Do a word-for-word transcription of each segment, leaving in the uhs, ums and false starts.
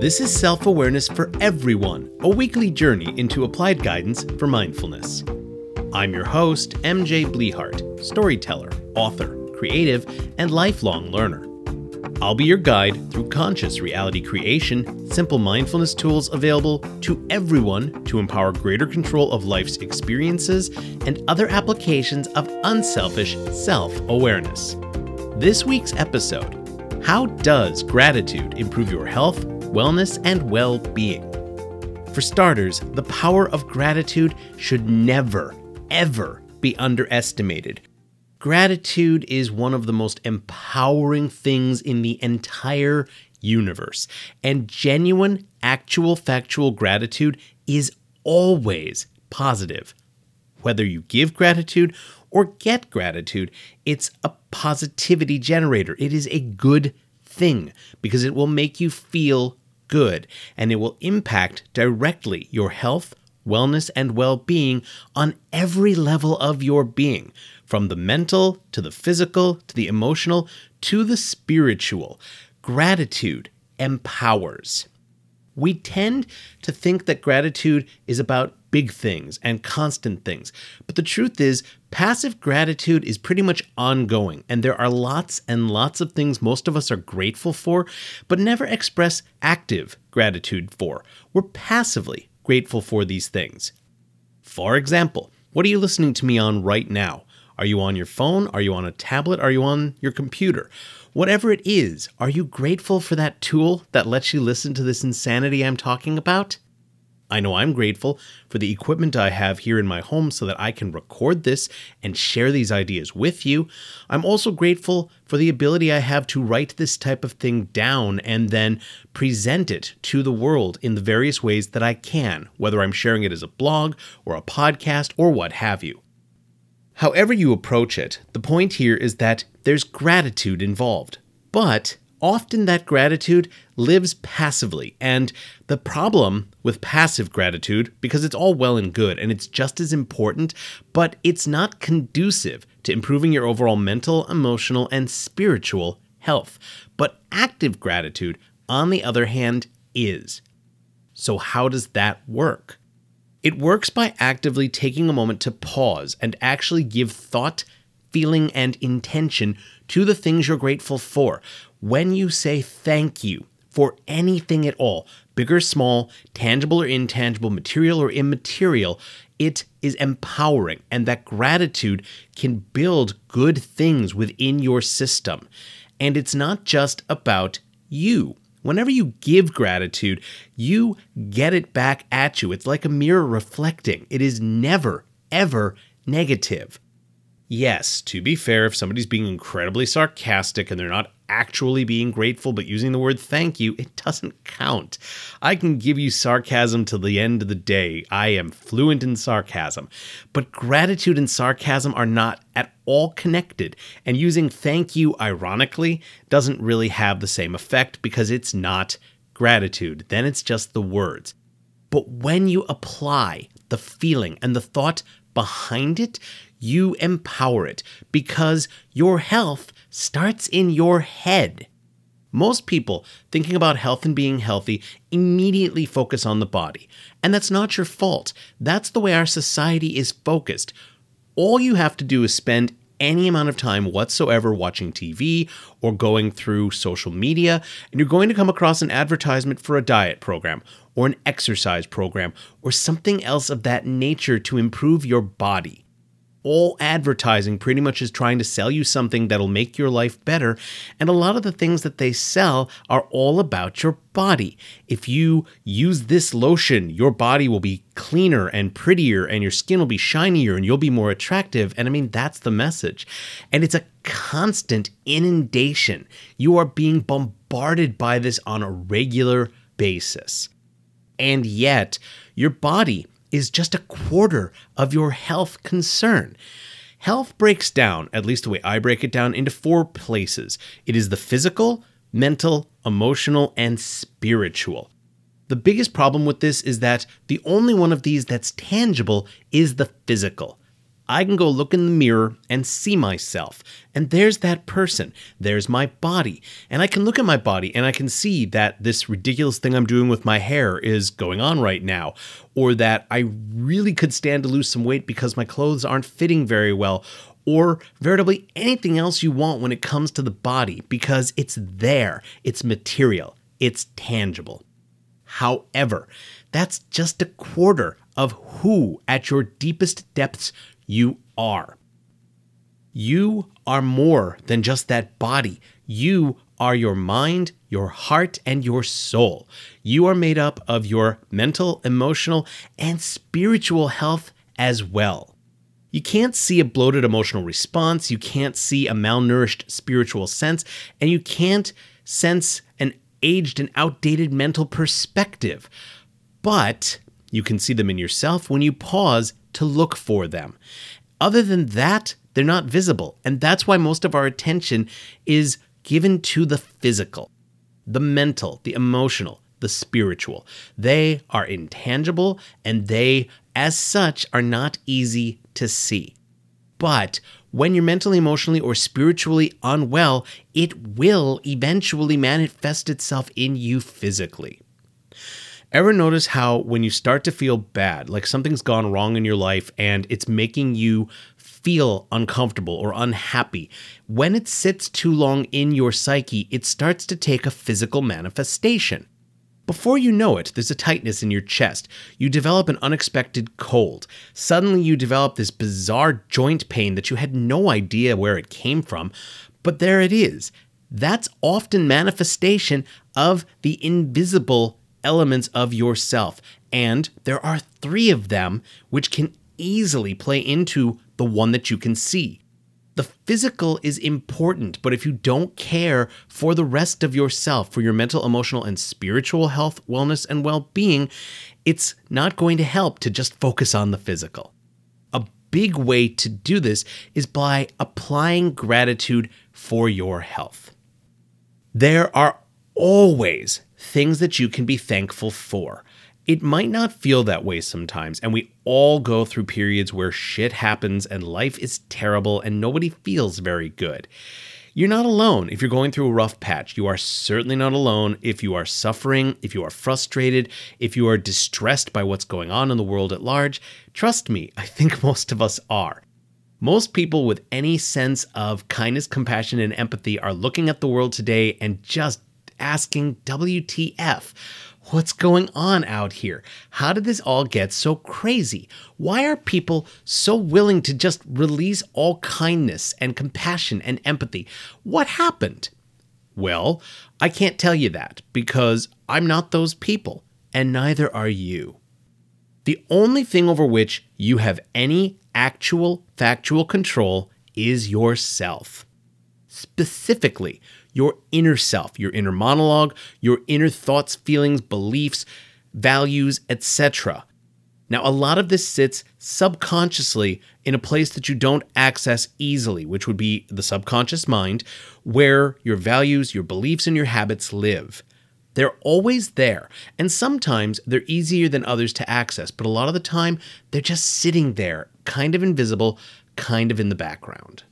This is Self-Awareness for Everyone, a weekly journey into applied guidance for mindfulness. I'm your host, M J Bleehart, storyteller, author, creative, and lifelong learner. I'll be your guide through conscious reality creation, simple mindfulness tools available to everyone to empower greater control of life's experiences and other applications of unselfish self-awareness. This week's episode, how does gratitude improve your health, wellness, and well-being? For starters, the power of gratitude should never, ever be underestimated. Gratitude is one of the most empowering things in the entire universe, and genuine, actual, factual gratitude is always positive. Whether you give gratitude or get gratitude, it's a positivity generator. It is a good thing because it will make you feel good, and it will impact directly your health, wellness, and well-being on every level of your being, from the mental, to the physical, to the emotional, to the spiritual. Gratitude empowers. We tend to think that gratitude is about big things and constant things, but the truth is, passive gratitude is pretty much ongoing, and there are lots and lots of things most of us are grateful for, but never express active gratitude for. We're passively grateful for these things. For example, what are you listening to me on right now? Are you on your phone? Are you on a tablet? Are you on your computer? Whatever it is, are you grateful for that tool that lets you listen to this insanity I'm talking about? I know I'm grateful for the equipment I have here in my home so that I can record this and share these ideas with you. I'm also grateful for the ability I have to write this type of thing down and then present it to the world in the various ways that I can, whether I'm sharing it as a blog or a podcast or what have you. However you approach it, the point here is that there's gratitude involved, but often that gratitude lives passively, and the problem with passive gratitude, because it's all well and good and it's just as important, but it's not conducive to improving your overall mental, emotional, and spiritual health. But active gratitude, on the other hand, is. So how does that work? It works by actively taking a moment to pause and actually give thought, feeling, and intention to the things you're grateful for. When you say thank you for anything at all, big or small, tangible or intangible, material or immaterial, it is empowering, and that gratitude can build good things within your system. And it's not just about you. Whenever you give gratitude, you get it back at you. It's like a mirror reflecting. It is never, ever negative. Yes, to be fair, if somebody's being incredibly sarcastic and they're not actually being grateful but using the word thank you, it doesn't count. I can give you sarcasm till the end of the day. I am fluent in sarcasm. But gratitude and sarcasm are not at all connected, and using thank you ironically doesn't really have the same effect because it's not gratitude. Then it's just the words. But when you apply the feeling and the thought behind it, you empower it, because your health starts in your head. Most people thinking about health and being healthy immediately focus on the body. And that's not your fault. That's the way our society is focused. All you have to do is spend any amount of time whatsoever watching T V or going through social media, and you're going to come across an advertisement for a diet program or an exercise program or something else of that nature to improve your body. All advertising pretty much is trying to sell you something that'll make your life better, and a lot of the things that they sell are all about your body. If you use this lotion, your body will be cleaner and prettier, and your skin will be shinier, and you'll be more attractive. And I mean, that's the message. And it's a constant inundation. You are being bombarded by this on a regular basis. And yet, your body is just a quarter of your health concern. Health breaks down, at least the way I break it down, into four places. It is the physical, mental, emotional, and spiritual. The biggest problem with this is that the only one of these that's tangible is the physical. I can go look in the mirror and see myself. And there's that person. There's my body. And I can look at my body and I can see that this ridiculous thing I'm doing with my hair is going on right now. Or that I really could stand to lose some weight because my clothes aren't fitting very well. Or veritably anything else you want when it comes to the body, because it's there. It's material. It's tangible. However, that's just a quarter of who at your deepest depths you are. You are more than just that body. You are your mind, your heart, and your soul. You are made up of your mental, emotional, and spiritual health as well. You can't see a bloated emotional response. You can't see a malnourished spiritual sense, and you can't sense an aged and outdated mental perspective. But you can see them in yourself when you pause to look for them. Other than that, they're not visible. And that's why most of our attention is given to the physical, the mental, the emotional, the spiritual. They are intangible, and they, as such, are not easy to see. But when you're mentally, emotionally, or spiritually unwell, it will eventually manifest itself in you physically. Ever notice how when you start to feel bad, like something's gone wrong in your life and it's making you feel uncomfortable or unhappy, when it sits too long in your psyche, it starts to take a physical manifestation. Before you know it, there's a tightness in your chest. You develop an unexpected cold. Suddenly you develop this bizarre joint pain that you had no idea where it came from, but there it is. That's often manifestation of the invisible elements of yourself, and there are three of them which can easily play into the one that you can see. The physical is important, but if you don't care for the rest of yourself, for your mental, emotional, and spiritual health, wellness, and well-being, it's not going to help to just focus on the physical. A big way to do this is by applying gratitude for your health. There are always things that you can be thankful for. It might not feel that way sometimes, and we all go through periods where shit happens and life is terrible and nobody feels very good. You're not alone if you're going through a rough patch. You are certainly not alone if you are suffering, if you are frustrated, if you are distressed by what's going on in the world at large. Trust me, I think most of us are. Most people with any sense of kindness, compassion, and empathy are looking at the world today and just asking, W T F, what's going on out here? How did this all get so crazy? Why are people so willing to just release all kindness and compassion and empathy? What happened? Well, I can't tell you that because I'm not those people, and neither are you. The only thing over which you have any actual factual control is yourself. Specifically, your inner self, your inner monologue, your inner thoughts, feelings, beliefs, values, et cetera. Now, a lot of this sits subconsciously in a place that you don't access easily, which would be the subconscious mind, where your values, your beliefs, and your habits live. They're always there, and sometimes they're easier than others to access, but a lot of the time, they're just sitting there, kind of invisible, kind of in the background.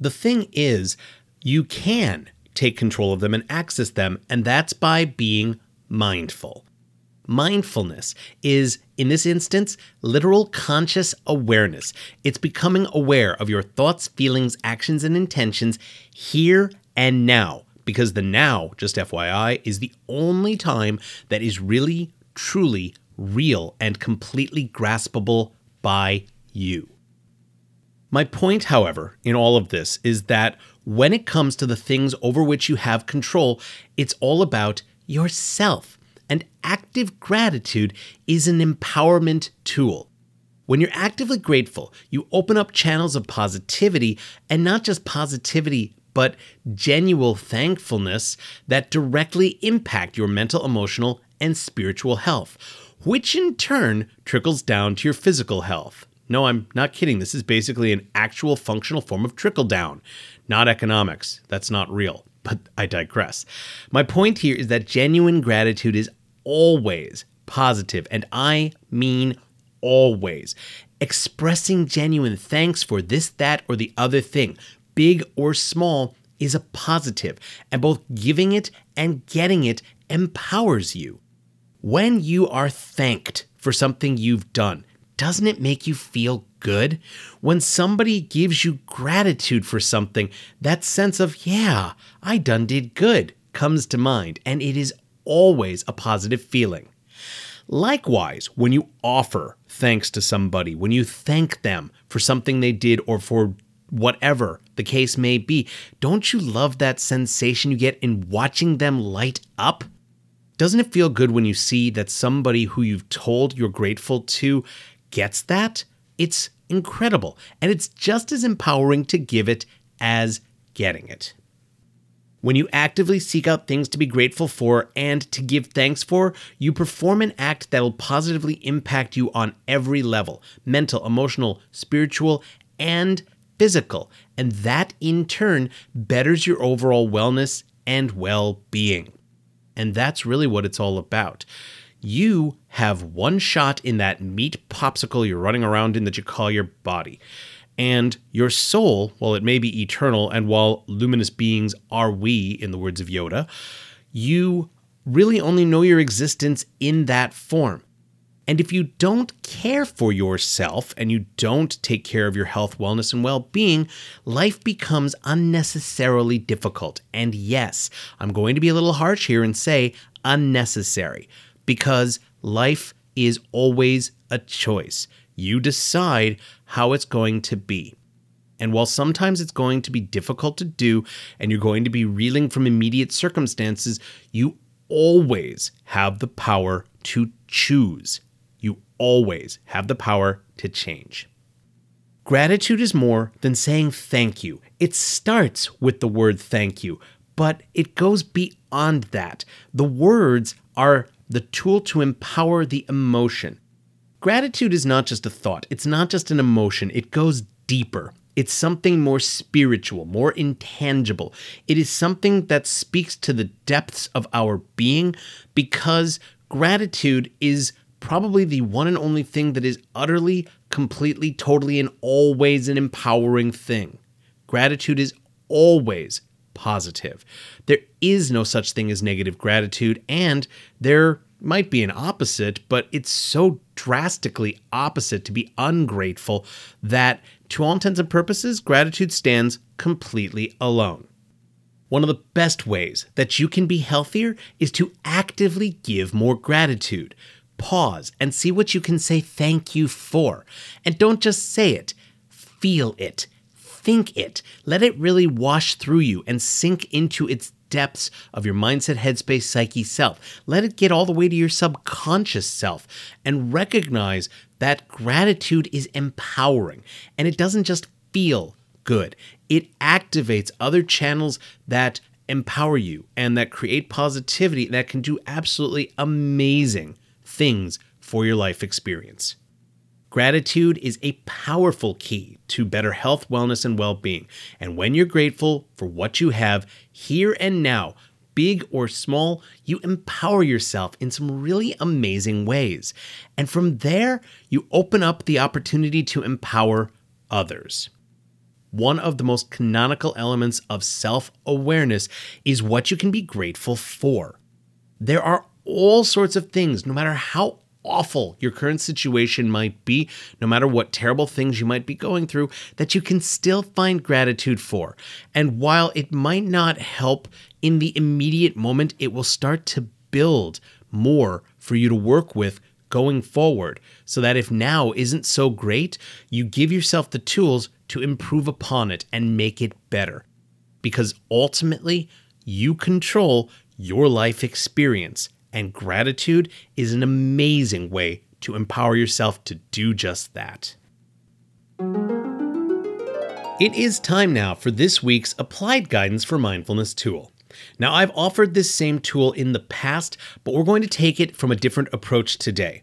The thing is, you can take control of them and access them, and that's by being mindful. Mindfulness is, in this instance, literal conscious awareness. It's becoming aware of your thoughts, feelings, actions, and intentions here and now, because the now, just F Y I, is the only time that is really, truly real and completely graspable by you. My point, however, in all of this is that when it comes to the things over which you have control, it's all about yourself. And active gratitude is an empowerment tool. When you're actively grateful, you open up channels of positivity, and not just positivity, but genuine thankfulness that directly impact your mental, emotional, and spiritual health, which in turn trickles down to your physical health. No, I'm not kidding. This is basically an actual functional form of trickle down, not economics. That's not real, but I digress. My point here is that genuine gratitude is always positive, and I mean always. Expressing genuine thanks for this, that, or the other thing, big or small, is a positive, and both giving it and getting it empowers you. When you are thanked for something you've done, doesn't it make you feel good? When somebody gives you gratitude for something, that sense of, yeah, I done did good comes to mind, and it is always a positive feeling. Likewise, when you offer thanks to somebody, when you thank them for something they did or for whatever the case may be, don't you love that sensation you get in watching them light up? Doesn't it feel good when you see that somebody who you've told you're grateful to gets that? It's incredible, and it's just as empowering to give it as getting it. When you actively seek out things to be grateful for and to give thanks for, you perform an act that will positively impact you on every level, mental, emotional, spiritual, and physical, and that in turn betters your overall wellness and well-being. And that's really what it's all about. You have one shot in that meat popsicle you're running around in that you call your body. And your soul, while it may be eternal, and while luminous beings are we, in the words of Yoda, you really only know your existence in that form. And if you don't care for yourself and you don't take care of your health, wellness, and well-being, life becomes unnecessarily difficult. And yes, I'm going to be a little harsh here and say unnecessary, because life is always a choice. You decide how it's going to be. And while sometimes it's going to be difficult to do and you're going to be reeling from immediate circumstances, you always have the power to choose. You always have the power to change. Gratitude is more than saying thank you. It starts with the word thank you, but it goes beyond that. The words are the tool to empower the emotion. Gratitude is not just a thought. It's not just an emotion. It goes deeper. It's something more spiritual, more intangible. It is something that speaks to the depths of our being, because gratitude is probably the one and only thing that is utterly, completely, totally, and always an empowering thing. Gratitude is always positive. There is no such thing as negative gratitude, and there might be an opposite, but it's so drastically opposite to be ungrateful that, to all intents and purposes, gratitude stands completely alone. One of the best ways that you can be healthier is to actively give more gratitude. Pause and see what you can say thank you for. And don't just say it. Feel it. Think it. Let it really wash through you and sink into its depths of your mindset, headspace, psyche self. Let it get all the way to your subconscious self and recognize that gratitude is empowering. And it doesn't just feel good. It activates other channels that empower you and that create positivity that can do absolutely amazing things for your life experience. Gratitude is a powerful key to better health, wellness, and well-being. And when you're grateful for what you have here and now, big or small, you empower yourself in some really amazing ways. And from there, you open up the opportunity to empower others. One of the most canonical elements of self-awareness is what you can be grateful for. There are all sorts of things, no matter how awful your current situation might be, no matter what terrible things you might be going through, that you can still find gratitude for. And while it might not help in the immediate moment, it will start to build more for you to work with going forward, so that if now isn't so great, you give yourself the tools to improve upon it and make it better. Because ultimately, you control your life experience, and gratitude is an amazing way to empower yourself to do just that. It is time now for this week's Applied Guidance for Mindfulness tool. Now, I've offered this same tool in the past, but we're going to take it from a different approach today.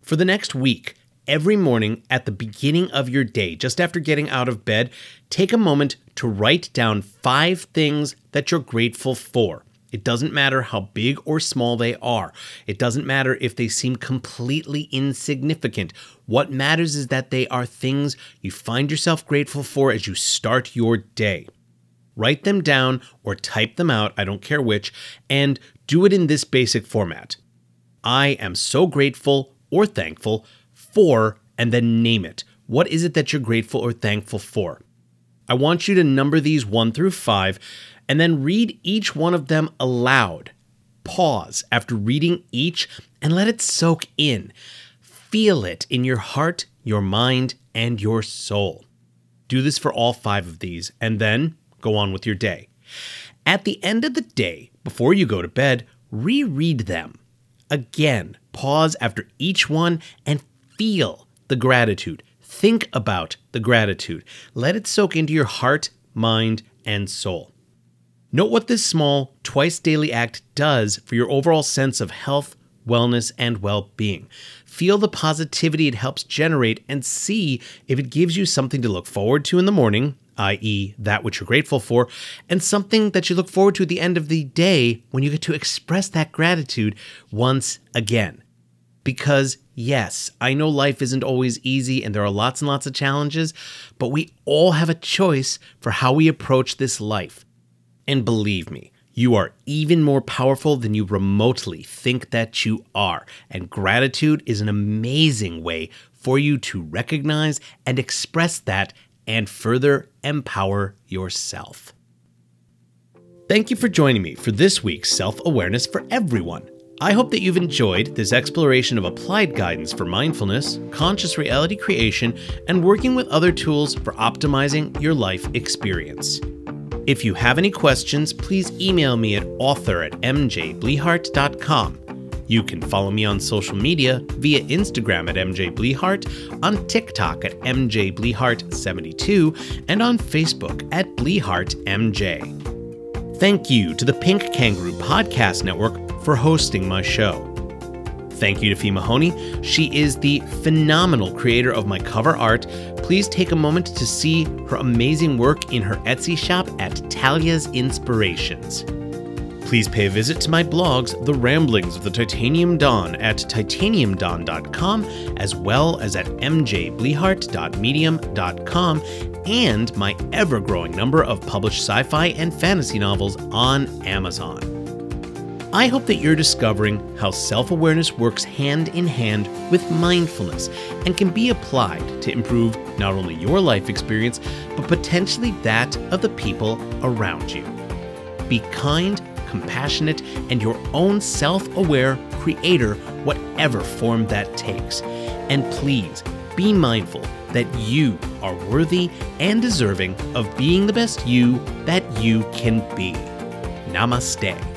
For the next week, every morning at the beginning of your day, just after getting out of bed, take a moment to write down five things that you're grateful for. It doesn't matter how big or small they are. It doesn't matter if they seem completely insignificant. What matters is that they are things you find yourself grateful for as you start your day. Write them down or type them out, I don't care which, and do it in this basic format. I am so grateful or thankful for, and then name it. What is it that you're grateful or thankful for? I want you to number these one through five, and then read each one of them aloud. Pause after reading each and let it soak in. Feel it in your heart, your mind, and your soul. Do this for all five of these, and then go on with your day. At the end of the day, before you go to bed, reread them. Again, pause after each one and feel the gratitude. Think about the gratitude. Let it soak into your heart, mind, and soul. Note what this small, twice daily act does for your overall sense of health, wellness, and well-being. Feel the positivity it helps generate and see if it gives you something to look forward to in the morning, that is that which you're grateful for, and something that you look forward to at the end of the day when you get to express that gratitude once again. Because yes, I know life isn't always easy and there are lots and lots of challenges, but we all have a choice for how we approach this life. And believe me, you are even more powerful than you remotely think that you are. And gratitude is an amazing way for you to recognize and express that and further empower yourself. Thank you for joining me for this week's Self-Awareness for Everyone. I hope that you've enjoyed this exploration of applied guidance for mindfulness, conscious reality creation, and working with other tools for optimizing your life experience. If you have any questions, please email me at author at m j bleehart dot com. You can follow me on social media via Instagram at m j bleehart, on TikTok at m j bleehart seventy-two, and on Facebook at bleehart m j. Thank you to the Pink Kangaroo Podcast Network for hosting my show. Thank you to Fee Mahoney. She is the phenomenal creator of my cover art. Please take a moment to see her amazing work in her Etsy shop at Talia's Inspirations. Please pay a visit to my blogs, The Ramblings of the Titanium Dawn at titanium dawn dot com, as well as at m j bleehart dot medium dot com, and my ever-growing number of published sci-fi and fantasy novels on Amazon. I hope that you're discovering how self-awareness works hand in hand with mindfulness and can be applied to improve not only your life experience, but potentially that of the people around you. Be kind, compassionate, and your own self-aware creator, whatever form that takes. And please be mindful that you are worthy and deserving of being the best you that you can be. Namaste.